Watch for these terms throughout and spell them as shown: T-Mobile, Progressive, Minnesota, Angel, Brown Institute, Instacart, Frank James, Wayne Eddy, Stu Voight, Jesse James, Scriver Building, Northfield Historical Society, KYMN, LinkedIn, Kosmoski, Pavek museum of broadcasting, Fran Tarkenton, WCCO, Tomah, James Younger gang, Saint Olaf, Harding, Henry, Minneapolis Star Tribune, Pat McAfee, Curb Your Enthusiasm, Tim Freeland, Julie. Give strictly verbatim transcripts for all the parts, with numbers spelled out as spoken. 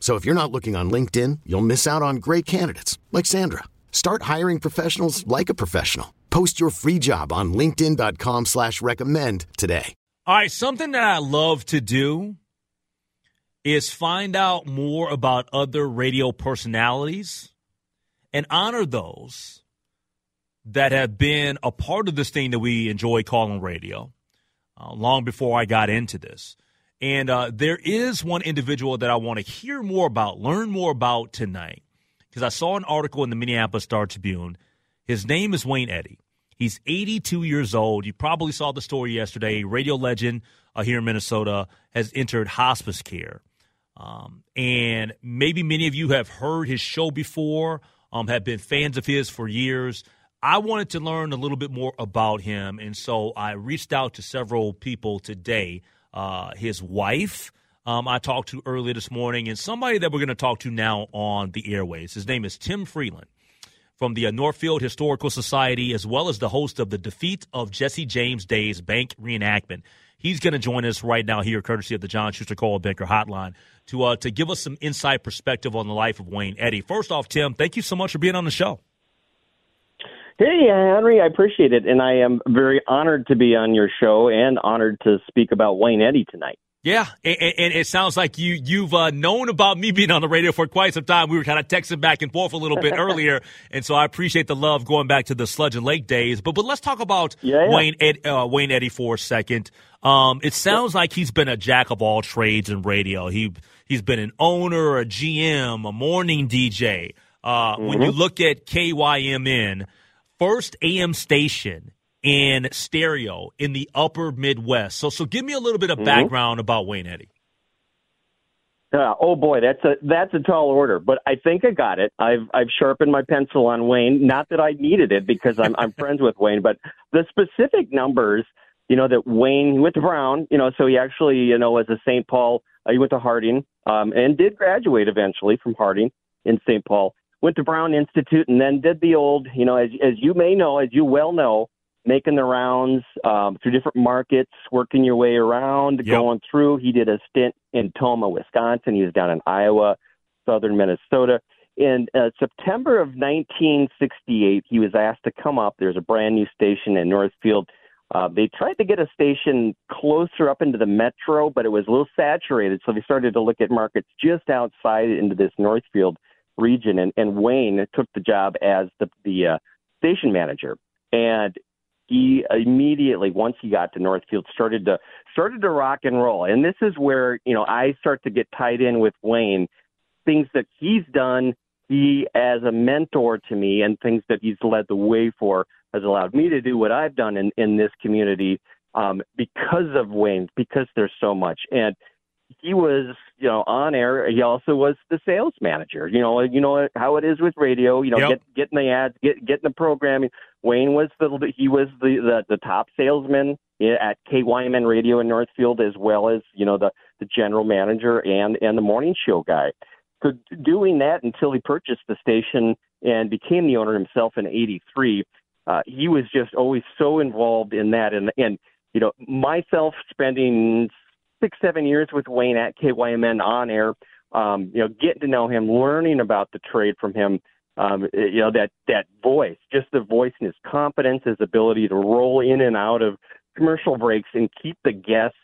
So if you're not looking on LinkedIn, you'll miss out on great candidates like Sandra. Start hiring professionals like a professional. Post your free job on linkedin.com slash recommend today. All right, something that I love to do is find out more about other radio personalities and honor those that have been a part of this thing that we enjoy calling radio uh, long before I got into this. And uh, there is one individual that I want to hear more about, learn more about tonight, because I saw an article in the Minneapolis Star Tribune. His name is Wayne Eddy. He's eighty-two years old. You probably saw the story yesterday. Radio legend uh, here in Minnesota has entered hospice care. Um, and maybe many of you have heard his show before, um, have been fans of his for years. I wanted to learn a little bit more about him, and so I reached out to several people today. Uh, his wife um, I talked to earlier this morning, and somebody that we're going to talk to now on the airwaves. His name is Tim Freeland from the uh, Northfield Historical Society, as well as the host of the Defeat of Jesse James Days Bank Reenactment. He's going to join us right now here, courtesy of the John Schuster Coal Banker Hotline, to uh, to give us some inside perspective on the life of Wayne Eddy. First off, Tim, thank you so much for being on the show. Hey, Henry, I appreciate it, and I am very honored to be on your show and honored to speak about Wayne Eddy tonight. Yeah, and, and it sounds like you, you've uh, known about me being on the radio for quite some time. We were kind of texting back and forth a little bit earlier, and so I appreciate the love going back to the Sludge and Lake days. But but let's talk about yeah, yeah. Wayne Ed, uh, Wayne Eddy for a second. Um, it sounds like he's been a jack of all trades in radio. He, he's been an owner, a G M, a morning D J. Uh, mm-hmm. When you look at K Y M N, first A M station in stereo in the upper Midwest. So so give me a little bit of background mm-hmm. about Wayne Eddy. Uh, oh, boy, that's a that's a tall order, but I think I got it. I've I've sharpened my pencil on Wayne. Not that I needed it because I'm I'm friends with Wayne, but the specific numbers, you know, that Wayne went to Brown, you know, so he actually, you know, was a Saint Paul. Uh, he went to Harding um, and did graduate eventually from Harding in Saint Paul. Went to Brown Institute and then did the old, you know, as as you may know, as you well know, making the rounds um, through different markets, working your way around, yep. going through. He did a stint in Tomah, Wisconsin. He was down in Iowa, southern Minnesota. In uh, September of nineteen sixty-eight, he was asked to come up. There's a brand new station in Northfield. Uh, they tried to get a station closer up into the metro, but it was a little saturated. So they started to look at markets just outside into this Northfield region, and, and Wayne took the job as the, the uh, station manager, and he immediately, once he got to Northfield, started to started to rock and roll. And this is where, you know, I start to get tied in with Wayne, things that he's done, he as a mentor to me, and things that he's led the way for has allowed me to do what I've done in, in this community um, because of Wayne, because there's so much. And he was, you know, on air. He also was the sales manager. You know, you know how it is with radio. You know, yep. get, getting the ads, get, getting the programming. Wayne was the he was the, the, the top salesman at K Y M N Radio in Northfield, as well as, you know, the, the general manager and, and the morning show guy. So doing that until he purchased the station and became the owner himself in eighty-three, uh, he was just always so involved in that. And and you know, myself spending six, seven years with Wayne at K Y M N on air, um, you know, getting to know him, learning about the trade from him, um, you know, that, that voice, just the voice and his competence, his ability to roll in and out of commercial breaks and keep the guests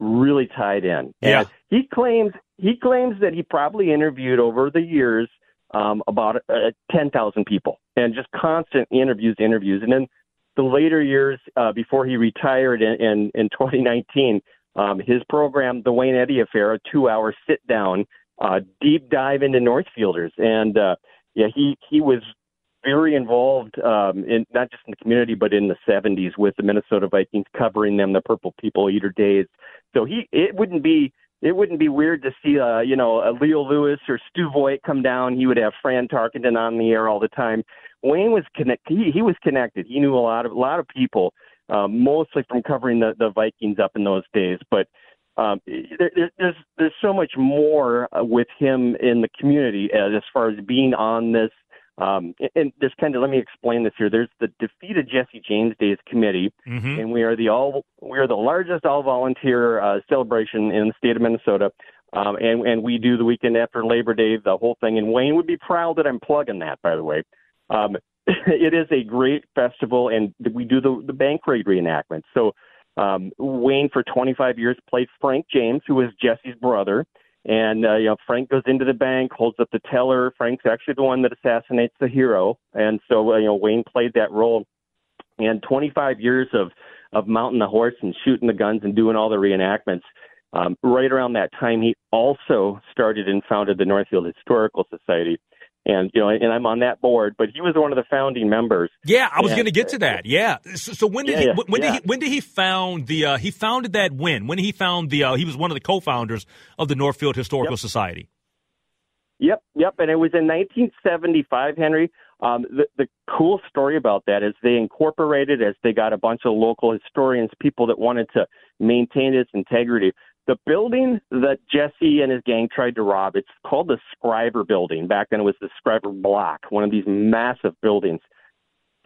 really tied in. Yeah. And he claims, he claims that he probably interviewed over the years um, about uh, ten thousand people, and just constant interviews, interviews. And then the later years uh, before he retired in, in, in twenty nineteen, um, his program, The Wayne Eddy Affair, a two-hour sit-down, uh, deep dive into Northfielders. And, uh, yeah, he, he was very involved, um, in not just in the community, but in the seventies with the Minnesota Vikings, covering them, the Purple People Eater days. So he it wouldn't be it wouldn't be weird to see, uh, you know, a Leo Lewis or Stu Voight come down. He would have Fran Tarkenton on the air all the time. Wayne was connect. He, he was connected. He knew a lot of a lot of people, uh, mostly from covering the, the Vikings up in those days. But um, there, there's there's so much more with him in the community as, as far as being on this. Um, and there's kind of, let me explain this here. There's the Defeat of Jesse James Days committee, mm-hmm. and we are the all we are the largest all volunteer uh, celebration in the state of Minnesota, um, and and we do the weekend after Labor Day, the whole thing. And Wayne would be proud that I'm plugging that, by the way. Um, it is a great festival, and we do the, the banquet reenactment. So um, Wayne, for twenty-five years, played Frank James, who was Jesse's brother. And, uh, you know, Frank goes into the bank, holds up the teller. Frank's actually the one that assassinates the hero. And so, uh, you know, Wayne played that role. And twenty-five years of, of mounting the horse and shooting the guns and doing all the reenactments. Um, right around that time, he also started and founded the Northfield Historical Society. And, you know, and I'm on that board, but he was one of the founding members. Yeah, I was going to get to that. Yeah. So, so when did yeah, he, when yeah. did he, when did he found the, uh, he founded that when, when he found the, uh, he was one of the co-founders of the Northfield Historical yep. Society. Yep. Yep. And it was in nineteen seventy-five, Henry. Um, the, the cool story about that is they incorporated, as they got a bunch of local historians, people that wanted to maintain its integrity. The building that Jesse and his gang tried to rob, it's called the Scriver Building. Back then it was the Scriver Block, one of these massive buildings.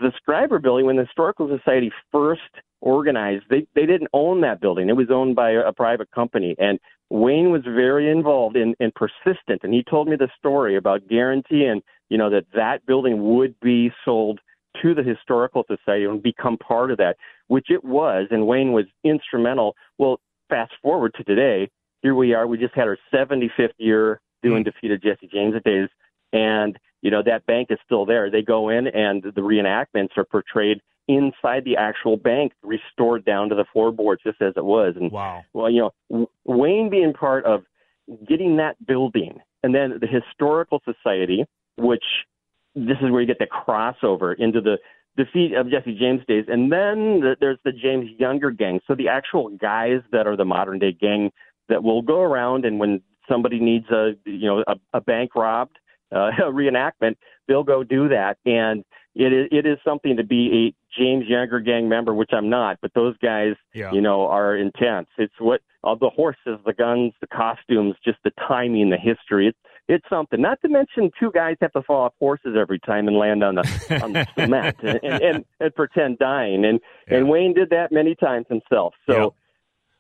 The Scriver Building, when the Historical Society first organized, they, they didn't own that building. It was owned by a, a private company. And Wayne was very involved and, and persistent. And he told me the story about guaranteeing, you know, that that building would be sold to the Historical Society and become part of that, which it was. And Wayne was instrumental. Well, fast forward to today, here we are. We just had our seventy-fifth year doing Defeat of Jesse James Days, and you know that bank is still there. They go in, and the reenactments are portrayed inside the actual bank, restored down to the floorboards just as it was. And wow, well, you know, Wayne being part of getting that building, and then the Historical Society, which this is where you get the crossover into the Defeat of Jesse James Days, and then the, there's the James Younger gang. So the actual guys that are the modern day gang that will go around, and when somebody needs a you know a, a bank robbed uh, a reenactment, they'll go do that. And it is, it is something to be a James Younger gang member, which I'm not, but those guys yeah. you know are intense. It's what all the horses, the guns, the costumes, just the timing, the history. It's It's something. Not to mention, two guys have to fall off horses every time and land on the, on the cement and, and, and, and pretend dying. And yeah. and Wayne did that many times himself. So, yeah.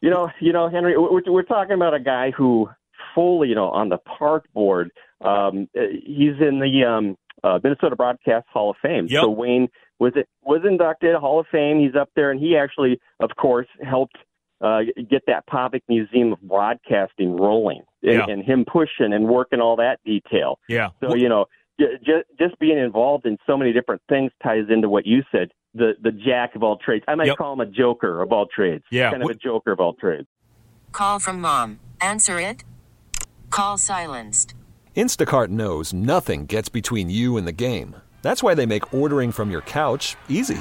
you know, you know, Henry, we're, we're talking about a guy who fully, you know, on the park board, um, he's in the um, uh, Minnesota Broadcasters Hall of Fame. Yep. So Wayne was it, was inducted Hall of Fame. He's up there, and he actually, of course, helped Uh, get that Pavek Museum of Broadcasting rolling, and, yeah. and him pushing and working all that detail. Yeah. So, you know, j- j- just being involved in so many different things ties into what you said, the the jack of all trades. I might yep. call him a joker of all trades. Yeah. Kind of what? a joker of all trades. Call from mom. Answer it. Call silenced. Instacart knows nothing gets between you and the game. That's why they make ordering from your couch easy.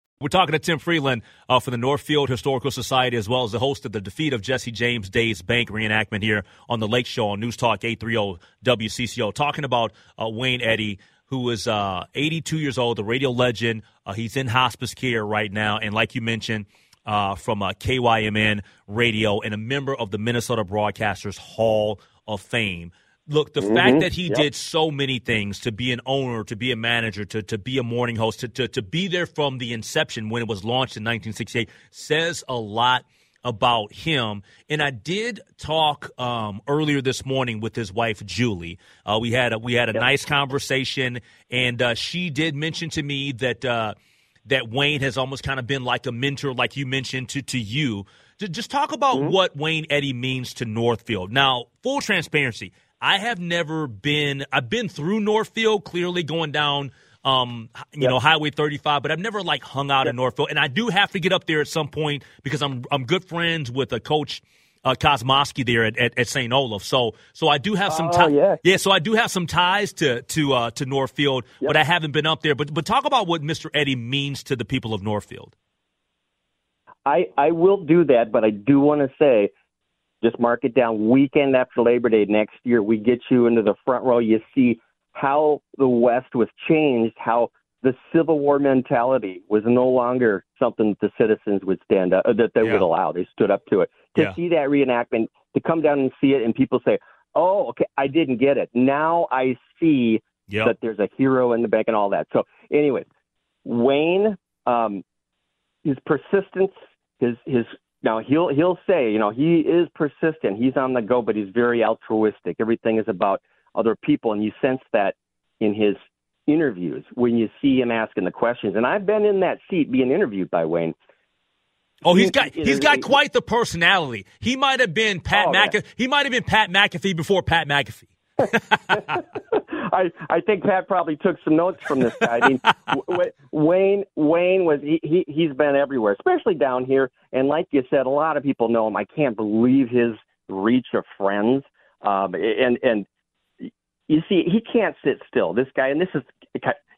We're talking to Tim Freeland uh, for the Northfield Historical Society, as well as the host of the Defeat of Jesse James Days Bank reenactment here on the Lake Show on News Talk eight thirty W C C O, talking about uh, Wayne Eddy, who is uh, eighty-two years old, a radio legend. Uh, he's in hospice care right now, and like you mentioned, uh, from uh, K Y M N radio and a member of the Minnesota Broadcasters Hall of Fame. Look, the mm-hmm. fact that he yep. did so many things, to be an owner, to be a manager, to, to be a morning host, to, to, to be there from the inception when it was launched in nineteen sixty-eight, says a lot about him. And I did talk um, earlier this morning with his wife, Julie. Uh, we had a, we had a yep. nice conversation, and uh, she did mention to me that uh, that Wayne has almost kind of been like a mentor, like you mentioned, to, to you. Just talk about mm-hmm. what Wayne Eddy means to Northfield. Now, full transparency, I have never been – I've been through Northfield, clearly going down, um, you yep. know, Highway thirty-five, but I've never, like, hung out yep. in Northfield. And I do have to get up there at some point because I'm I'm good friends with a coach, uh, Kosmoski, there at, at, at Saint Olaf. So so I do have some uh, – t- yeah. yeah, so I do have some ties to to uh, to Northfield, yep. but I haven't been up there. But, but talk about what Mister Eddy means to the people of Northfield. I, I will do that, but I do want to say – just mark it down. Weekend after Labor Day next year, we get you into the front row. You see how the West was changed, how the Civil War mentality was no longer something that the citizens would stand up, that they yeah. would allow. They stood up to it. To yeah. see that reenactment, to come down and see it, and people say, oh, okay, I didn't get it. Now I see yep. that there's a hero in the back and all that. So anyway, Wayne, um, his persistence, his his Now, he'll he'll say, you know, he is persistent. He's on the go, but he's very altruistic. Everything is about other people, and you sense that in his interviews when you see him asking the questions. And I've been in that seat being interviewed by Wayne. Oh, he's got he's got quite the personality. He might have been Pat oh, McAfee. Yeah. He might have been Pat McAfee before Pat McAfee. I, I think Pat probably took some notes from this guy. I mean, w- Wayne Wayne was he, he he's been everywhere, especially down here. And like you said, a lot of people know him. I can't believe his reach of friends. Um, and and you see, he can't sit still. This guy, and this is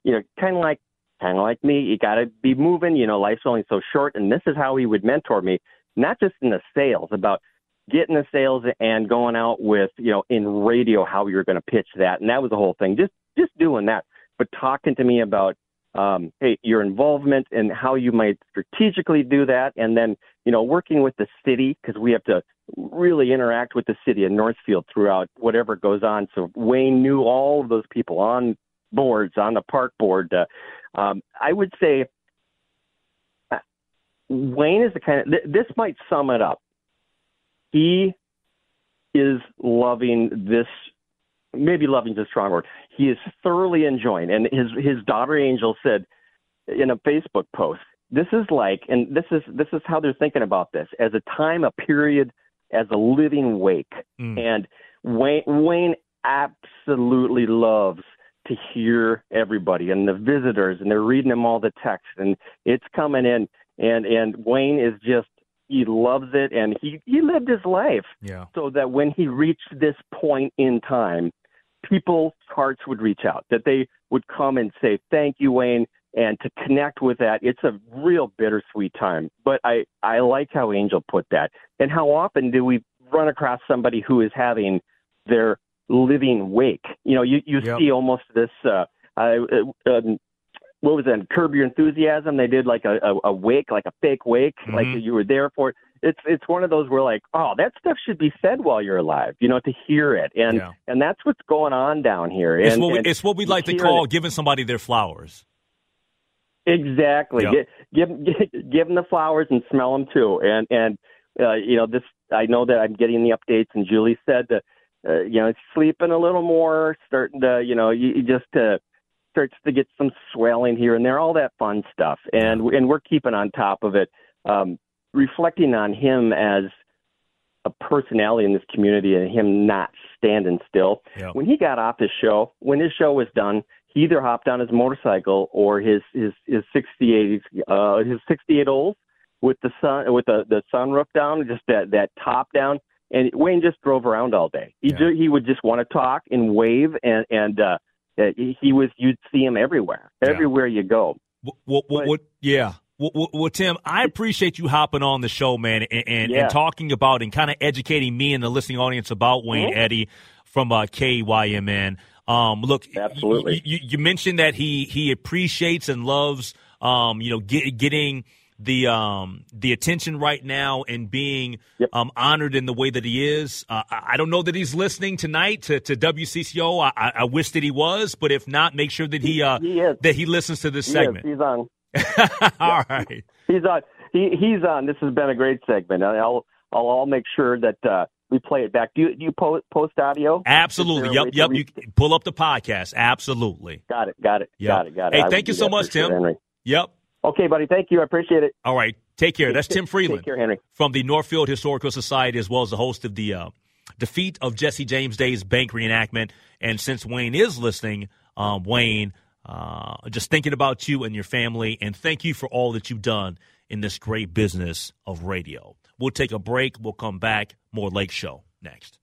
you know kind of like kind of like me. You got to be moving. You know, life's only so short. And this is how he would mentor me, not just in the sales about. Getting the sales and going out with, you know, in radio, how you're going to pitch that. And that was the whole thing, just just doing that. But talking to me about, um, hey, your involvement and how you might strategically do that. And then, you know, working with the city, because we have to really interact with the city of Northfield throughout whatever goes on. So Wayne knew all of those people on boards, on the park board. Uh, um, I would say uh, Wayne is the kind of th- this might sum it up. He is loving this, maybe loving is a strong word. He is thoroughly enjoying. And his, his daughter Angel said in a Facebook post, this is like, and this is, this is how they're thinking about this as a time, a period, as a living wake. Mm. And Wayne, Wayne absolutely loves to hear everybody and the visitors, and they're reading them all the text, and it's coming in, and, and Wayne is just, he loves it, and he, he lived his life yeah. so that when he reached this point in time, people's hearts would reach out, that they would come and say, thank you, Wayne, and to connect with that. It's a real bittersweet time, but I, I like how Angel put that. And how often do we run across somebody who is having their living wake? You know, you, you yep. see almost this uh, – uh, uh, what was that? Curb Your Enthusiasm. They did like a, a, a wake, like a fake wake, mm-hmm. like you were there for it. It's it's one of those where like, oh, that stuff should be said while you're alive, you know, to hear it, and yeah. and that's what's going on down here. And, it's what we, it's what we like to call it. Giving somebody their flowers. Exactly. Yep. Give, give give them the flowers and smell them too. And and uh, you know this. I know that I'm getting the updates, and Julie said that uh, you know, sleeping a little more, starting to you know you, you just. Uh, starts to get some swelling here and there, all that fun stuff. And, and we're keeping on top of it, um, reflecting on him as a personality in this community and him not standing still. Yep. When he got off his show, when his show was done, he either hopped on his motorcycle or his his his sixty-eight uh, his sixty-eight Olds with the sun with the, the sunroof down, just that, that top down, and Wayne just drove around all day. He yeah. ju- he would just want to talk and wave, and and uh, he was you'd see him everywhere, yeah. everywhere you go. What what, what, but, what yeah. Well, well, Tim, I appreciate you hopping on the show, man, and, and, yeah. and talking about and kind of educating me and the listening audience about Wayne mm-hmm. Eddy from uh, K Y M N. Um, look, absolutely. You, you, you mentioned that he he appreciates and loves, um, you know, get, getting the um, the attention right now and being yep. um, honored in the way that he is. Uh, I, I don't know that he's listening tonight to, to W C C O. I, I, I wish that he was, but if not, make sure that he, uh, he, he is. that he listens to this he segment. Is. He's on. All right, he's on. He, he's on. This has been a great segment. I'll I'll, I'll make sure that uh, we play it back. Do you do you post, post audio? Absolutely. Yep. Yep. Re- you pull up the podcast. Absolutely. Got it. Got it. Yep. Got it. Got it. Hey, I thank you so much, Tim. Sure, yep. Okay, buddy. Thank you. I appreciate it. All right. Take care. Take, That's Tim Freeland. Take care, Henry. From the Northfield Historical Society, as well as the host of the uh, Defeat of Jesse James Days Bank Reenactment. And since Wayne is listening, um, Wayne. Uh, just thinking about you and your family, and thank you for all that you've done in this great business of radio. We'll take a break. We'll come back. More Lake Show next.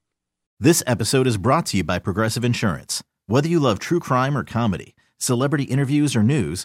This episode is brought to you by Progressive Insurance. Whether you love true crime or comedy, celebrity interviews or news,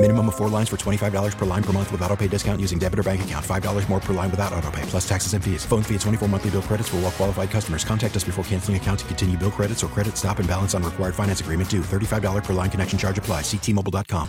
Minimum of four lines for twenty-five dollars per line per month with auto pay discount using debit or bank account. five dollars more per line without auto pay, plus taxes and fees. Phone fee at twenty-four monthly bill credits for all well qualified customers. Contact us before canceling account to continue bill credits or credit stop and balance on required finance agreement due. thirty-five dollars per line connection charge applies. See T Mobile dot com.